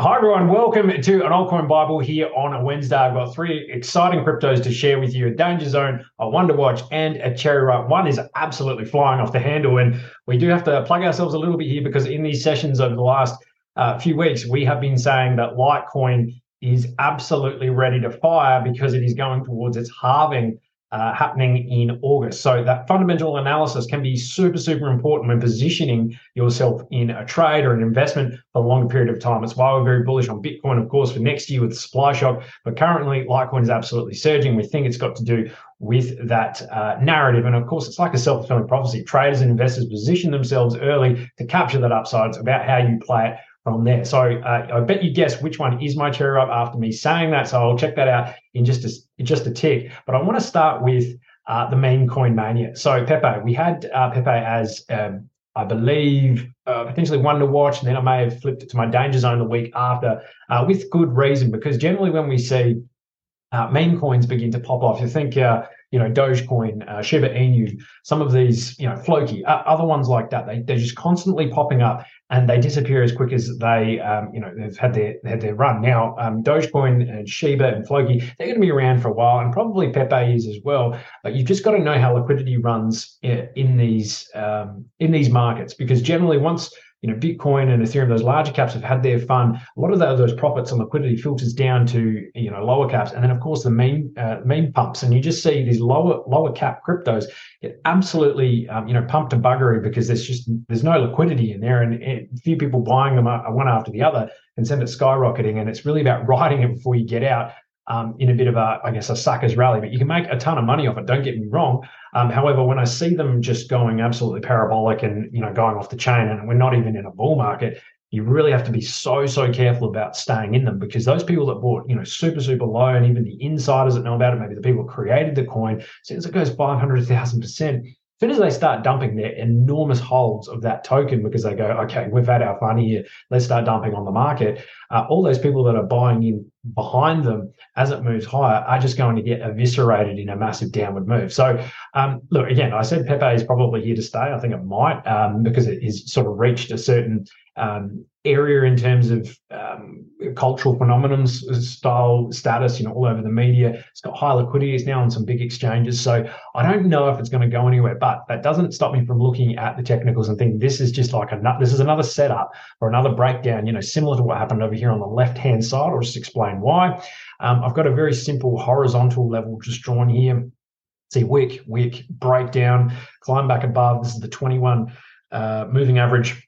Hi everyone, welcome to an Altcoin Bible here on a Wednesday. I've got three exciting cryptos to share with you, a danger zone, a wonder watch, and a cherry ripe. One is absolutely flying off the handle, and we do have to plug ourselves a little bit here because in these sessions over the last few weeks, we have been saying that Litecoin is absolutely ready to fire because it is going towards its halving happening in August. So that fundamental analysis can be super important when positioning yourself in a trade or an investment for a long period of time. It's why we're very bullish on Bitcoin, of course, for next year with the supply shock. But currently, Litecoin is absolutely surging. We think it's got to do with that narrative. And of course, it's like a self-fulfilling prophecy. Traders and investors position themselves early to capture that upside. It's about how you play it from there. So I bet you guess which one is my cherry ripe after me saying that. So I'll check that out in just a tick. But I want to start with the meme coin mania. So Pepe, we had Pepe as I believe potentially one to watch, and then I may have flipped it to my danger zone the week after with good reason, because generally when we see meme coins begin to pop off, you think you know, Dogecoin, Shiba Inu, some of these, you know, Floki, other ones like that, they're just constantly popping up. And they disappear as quick as they, you know, they've had their run. Now, Dogecoin and Shiba and Floki, they're going to be around for a while, and probably Pepe is as well. But you've just got to know how liquidity runs in these markets, because generally, once you know Bitcoin and Ethereum, those larger caps have had their fun, a lot of those profits and liquidity filters down to lower caps, and then of course the meme pumps, and you just see these lower cap cryptos get absolutely pumped to buggery because there's no liquidity in there, and few people buying them one after the other can send it skyrocketing, and it's really about riding it before you get out in a bit of a, I guess, a sucker's rally. But you can make a ton of money off it, don't get me wrong. However, when I see them just going absolutely parabolic and going off the chain, and we're not even in a bull market, you really have to be so careful about staying in them, because those people that bought super low, and even the insiders that know about it, maybe the people who created the coin, since it goes 500,000%, as soon as they start dumping their enormous holds of that token, because they go, okay, we've had our fun here, let's start dumping on the market, all those people that are buying in behind them as it moves higher are just going to get eviscerated in a massive downward move. So look, again, I said Pepe is probably here to stay. I think it might, because it is sort of reached a certain area in terms of cultural phenomenon, style, status, all over the media. It's got high liquidity. It's now on some big exchanges. So I don't know if it's going to go anywhere, but that doesn't stop me from looking at the technicals and thinking this is just like another setup or another breakdown, similar to what happened over here on the left-hand side. I'll just explain why. I've got a very simple horizontal level just drawn here. See, wick, breakdown, climb back above. This is the 21 moving average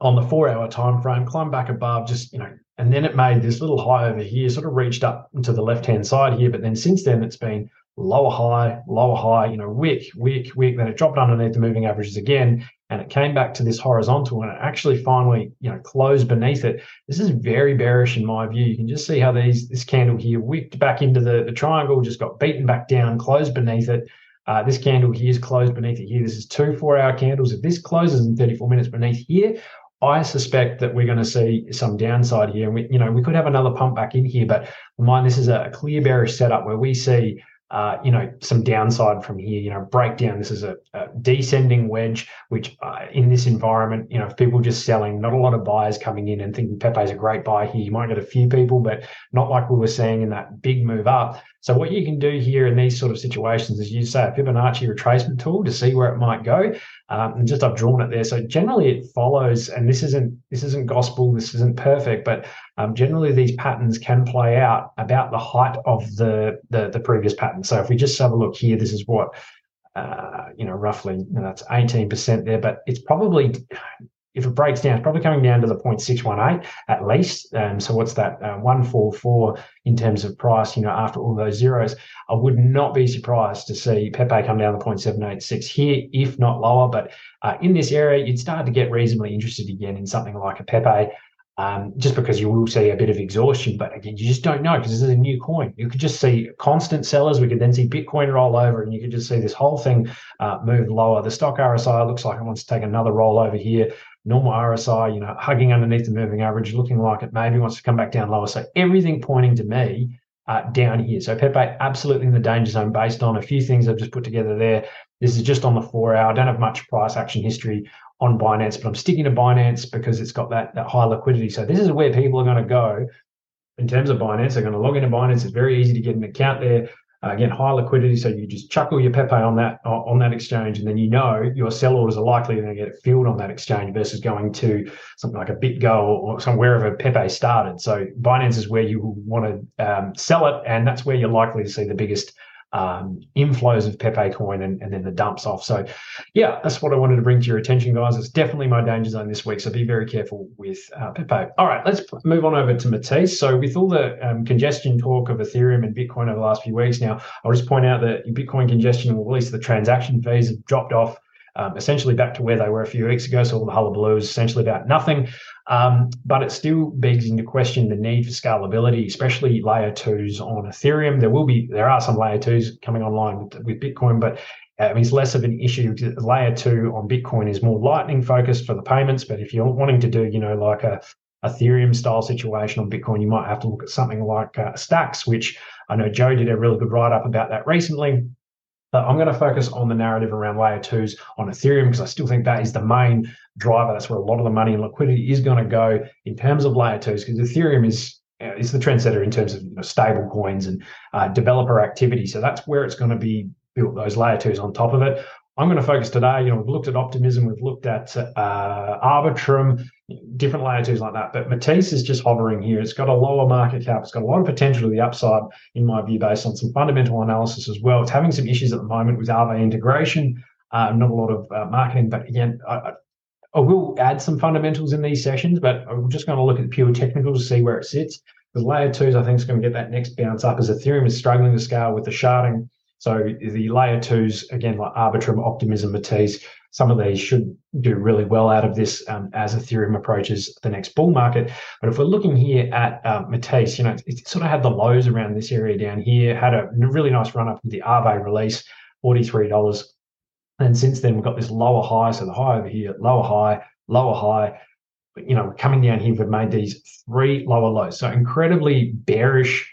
on the 4-hour time frame, climb back above, just and then it made this little high over here, sort of reached up to the left hand side here, but then since then it's been lower high, wick, then it dropped underneath the moving averages again, and it came back to this horizontal, and it actually finally closed beneath it. This is very bearish in my view. You can just see how this candle here wicked back into the triangle, just got beaten back down, closed beneath it. This candle here is closed beneath it here. This is two 4-hour candles. If this closes in 34 minutes beneath here, I suspect that we're going to see some downside here. And we could have another pump back in here, but mind this is a clear bearish setup where we see some downside from here, breakdown. This is a descending wedge, which in this environment, if people just selling, not a lot of buyers coming in and thinking Pepe's a great buy here. You might get a few people, but not like we were seeing in that big move up. So what you can do here in these sort of situations is you say a Fibonacci retracement tool to see where it might go. And just I've drawn it there. So generally it follows, and this isn't gospel, this isn't perfect, but generally these patterns can play out about the height of the previous pattern. So if we just have a look here, this is what roughly, that's 18% there, but it's probably, if it breaks down, it's probably coming down to the 0.618 at least. So what's that? 144 in terms of price, after all those zeros. I would not be surprised to see Pepe come down to 0.786 here, if not lower. But in this area, you'd start to get reasonably interested again in something like a Pepe, just because you will see a bit of exhaustion. But again, you just don't know, because this is a new coin. You could just see constant sellers. We could then see Bitcoin roll over, and you could just see this whole thing move lower. The stock RSI looks like it wants to take another roll over here. Normal RSI, hugging underneath the moving average, looking like it maybe wants to come back down lower. So everything pointing to me down here. So Pepe absolutely in the danger zone based on a few things I've just put together there. This is just on the 4-hour. I don't have much price action history on Binance, but I'm sticking to Binance because it's got that high liquidity. So this is where people are going to go in terms of Binance. They're going to log into Binance. It's very easy to get an account there. Again, high liquidity, so you just chuckle your Pepe on that exchange, and then you know your sell orders are likely going to get filled on that exchange versus going to something like a BitGo or somewhere wherever Pepe started. So Binance is where you want to sell it, and that's where you're likely to see the biggest inflows of Pepe coin and then the dumps off. So yeah, that's what I wanted to bring to your attention, guys. It's definitely my danger zone this week, so be very careful with Pepe. All right, let's move on over to Metis. So with all the congestion talk of Ethereum and Bitcoin over the last few weeks now, I'll just point out that in Bitcoin congestion, or at least the transaction fees have dropped off essentially back to where they were a few weeks ago. So all the hullabaloo is essentially about nothing. But it still begs into question the need for scalability, especially layer twos on Ethereum. There are some layer twos coming online with Bitcoin, but it's less of an issue. Layer two on Bitcoin is more Lightning focused for the payments. But if you're wanting to do, like a Ethereum style situation on Bitcoin, you might have to look at something like Stacks, which I know Joe did a really good write up about that recently. But I'm going to focus on the narrative around layer twos on Ethereum because I still think that is the main driver. That's where a lot of the money and liquidity is going to go in terms of layer twos, because Ethereum is the trendsetter in terms of stable coins and developer activity. So that's where it's going to be built, those layer twos on top of it. I'm going to focus today, we've looked at Optimism, we've looked at Arbitrum, different layer twos like that. But Metis is just hovering here. It's got a lower market cap. It's got a lot of potential to the upside, in my view, based on some fundamental analysis as well. It's having some issues at the moment with Aave integration, not a lot of marketing. But again, I will add some fundamentals in these sessions, but I'm just going to look at the pure technicals to see where it sits. The layer twos, I think, is going to get that next bounce up as Ethereum is struggling to scale with the sharding. So the layer twos, again, like Arbitrum, Optimism, Metis, some of these should do really well out of this as Ethereum approaches the next bull market. But if we're looking here at Metis, it sort of had the lows around this area down here, had a really nice run up with the Aave release, $43. And since then, we've got this lower high. So the high over here, lower high, lower high. But, coming down here, we've made these three lower lows. So incredibly bearish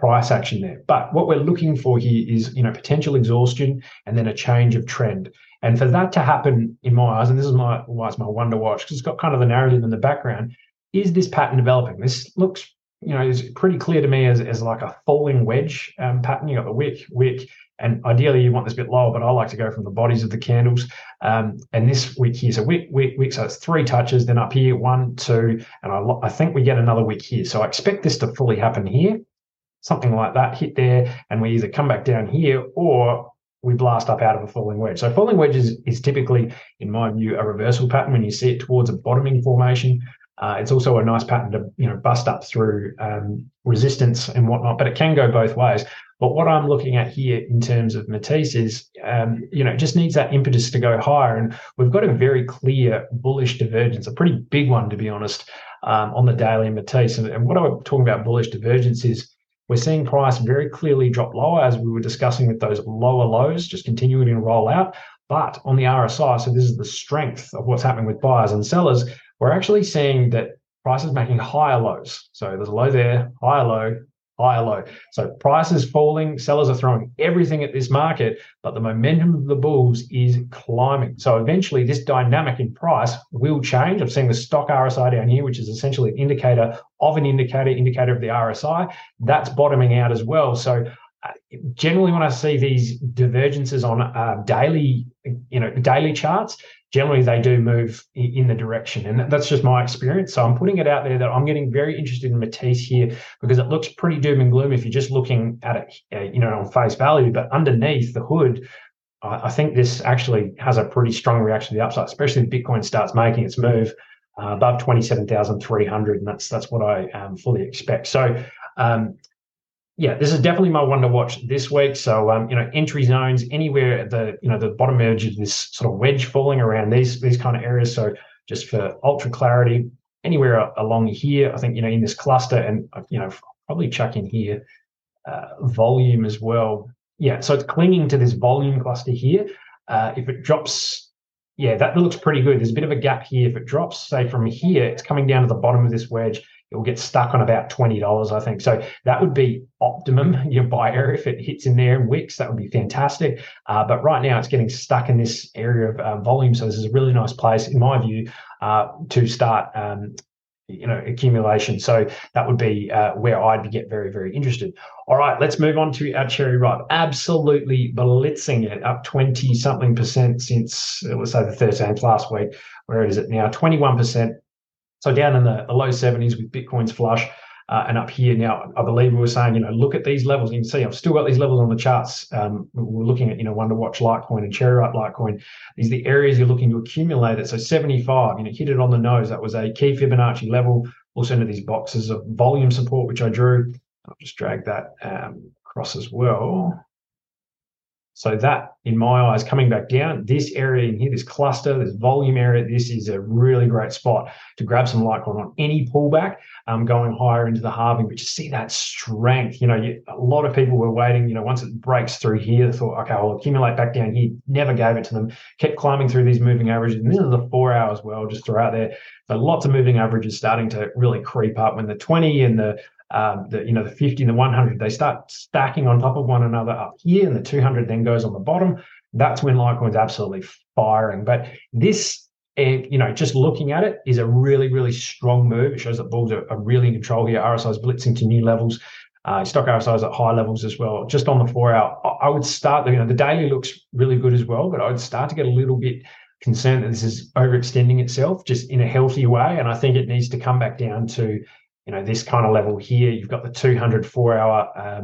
price action there. But what we're looking for here is, potential exhaustion and then a change of trend. And for that to happen, in my eyes, and this is my one to watch, because it's got kind of the narrative in the background, is this pattern developing? This looks, is pretty clear to me as like a falling wedge pattern. You got the wick, and ideally you want this bit lower, but I like to go from the bodies of the candles. And this wick here, so wick, so it's three touches, then up here, one, two, and I think we get another wick here. So I expect this to fully happen here, something like that, hit there, and we either come back down here or we blast up out of a falling wedge. So falling wedges is typically, in my view, a reversal pattern when you see it towards a bottoming formation. It's also a nice pattern to bust up through resistance and whatnot, but it can go both ways. But what I'm looking at here in terms of Metis is, it just needs that impetus to go higher. And we've got a very clear bullish divergence, a pretty big one, to be honest, on the daily Metis. And what I'm talking about bullish divergence is we're seeing price very clearly drop lower, as we were discussing, with those lower lows just continuing to roll out. But on the RSI, so this is the strength of what's happening with buyers and sellers, we're actually seeing that price is making higher lows. So there's a low there, higher low, higher low. So price is falling, sellers are throwing everything at this market, but the momentum of the bulls is climbing. So eventually this dynamic in price will change. I'm seeing the stock RSI down here, which is essentially an indicator of an indicator of the RSI. That's bottoming out as well. So generally when I see these divergences on daily charts, generally they do move in the direction. And that's just my experience. So I'm putting it out there that I'm getting very interested in Metis here because it looks pretty doom and gloom if you're just looking at it, on face value. But underneath the hood, I think this actually has a pretty strong reaction to the upside, especially if Bitcoin starts making its move above 27,300. And that's what I fully expect. So, yeah, this is definitely my one to watch this week. So, entry zones anywhere at the, the bottom edge of this sort of wedge falling around these kind of areas. So just for ultra clarity, anywhere along here, I think, in this cluster and, probably chuck in here volume as well. Yeah, so it's clinging to this volume cluster here. If it drops, yeah, that looks pretty good. There's a bit of a gap here. If it drops, say, from here, it's coming down to the bottom of this wedge. it will get stuck on about $20, I think. So that would be optimum, your buy area. If it hits in there and wicks, that would be fantastic. But right now it's getting stuck in this area of volume. So this is a really nice place, in my view, to start accumulation. So that would be where I'd get very, very interested. All right, let's move on to our cherry ripe. Absolutely blitzing it, up 20-something% since, let's say, the 13th last week. Where is it now? 21%. So down in the low 70s with Bitcoin's flush, and up here now, I believe we were saying, look at these levels. You can see I've still got these levels on the charts. We're looking at, Wonder Watch Litecoin and Cherry Ripe Litecoin. These are the areas you're looking to accumulate it. So 75, hit it on the nose. That was a key Fibonacci level. Also into these boxes of volume support, which I drew. I'll just drag that across as well. So that, in my eyes, coming back down, this area in here, this cluster, this volume area, this is a really great spot to grab some Litecoin on any pullback, going higher into the halving. But you see that strength. A lot of people were waiting, once it breaks through here, they thought, okay, I'll accumulate back down here. Never gave it to them. Kept climbing through these moving averages. And this is the 4 hour as well, just throughout there. So lots of moving averages starting to really creep up when the 20 and the 50 and the 100, they start stacking on top of one another up here, and the 200 then goes on the bottom. That's when Litecoin's absolutely firing. But this, just looking at it, is a really, really strong move. It shows that bulls are really in control here. RSI is blitzing to new levels. Stock RSI is at high levels as well. Just on the 4 hour, I would start, the daily looks really good as well, but I would start to get a little bit concerned that this is overextending itself just in a healthy way. And I think it needs to come back down to, this kind of level here. You've got the 200 4 hour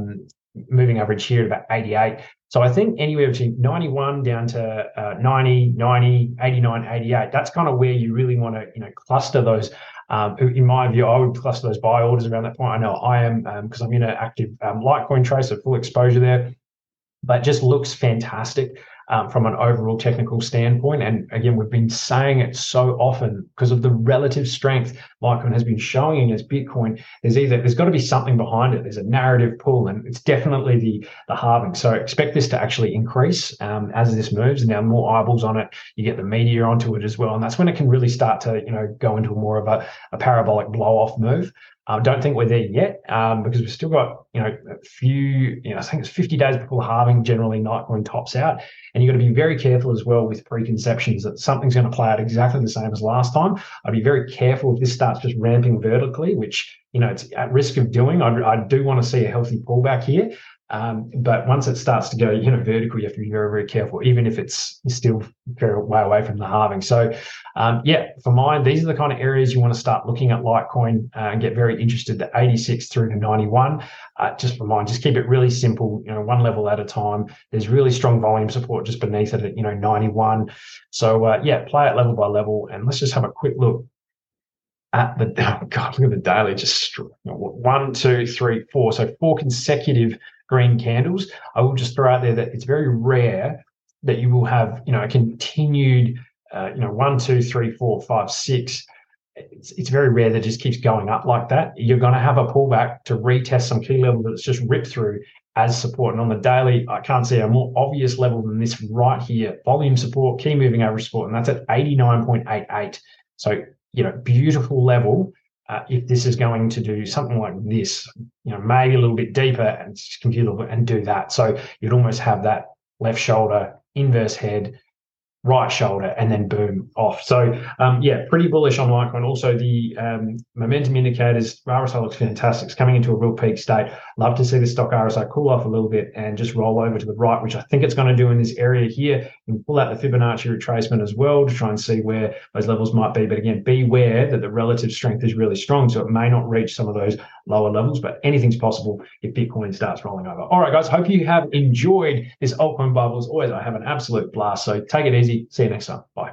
moving average here at about 88. So I think anywhere between 91 down to 90, 90, 89, 88, that's kind of where you really want to, cluster those. In my view, I would cluster those buy orders around that point. I know I am, because I'm in an active Litecoin trade, so full exposure there. But just looks fantastic from an overall technical standpoint. And again, we've been saying it so often because of the relative strength Litecoin has been showing as Bitcoin. There's got to be something behind it. There's a narrative pull, and it's definitely the halving. So expect this to actually increase as this moves. And now more eyeballs on it. You get the media onto it as well. And that's when it can really start to, go into more of a parabolic blow-off move. I don't think we're there yet because we've still got, a few, I think it's 50 days before the halving, generally Litecoin tops out. And you've got to be very careful as well with preconceptions that something's going to play out exactly the same as last time. I'd be very careful if this starts just ramping vertically, which, it's at risk of doing. I do want to see a healthy pullback here. But once it starts to go, vertical, you have to be very, very careful, even if it's still very way away from the halving. So, for mine, these are the kind of areas you want to start looking at Litecoin and get very interested. The 86 through to 91, just for mine, just keep it really simple. One level at a time. There's really strong volume support just beneath it at 91. So play it level by level, and let's just have a quick look at the look at the daily. Just 1, 2, 3, 4. So 4 consecutive green candles. I will just throw out there that it's very rare that you will have, a continued, 1, 2, 3, 4, 5, 6. It's very rare that it just keeps going up like that. You're going to have a pullback to retest some key level that's just ripped through as support. And on the daily, I can't see a more obvious level than this right here. Volume support, key moving average support, and that's at 89.88. So, beautiful level. If this is going to do something like this, maybe a little bit deeper and compute a little bit and do that. So you'd almost have that left shoulder, inverse head, right shoulder, and then boom, off. So, pretty bullish on Litecoin. Also, the momentum indicators, RSI looks fantastic. It's coming into a real peak state. Love to see the stock RSI cool off a little bit and just roll over to the right, which I think it's going to do in this area here. You can pull out the Fibonacci retracement as well to try and see where those levels might be. But again, beware that the relative strength is really strong, so it may not reach some of those lower levels, but anything's possible if Bitcoin starts rolling over. All right, guys, hope you have enjoyed this altcoin bubble. As always, I have an absolute blast, so take it easy. See you next time. Bye.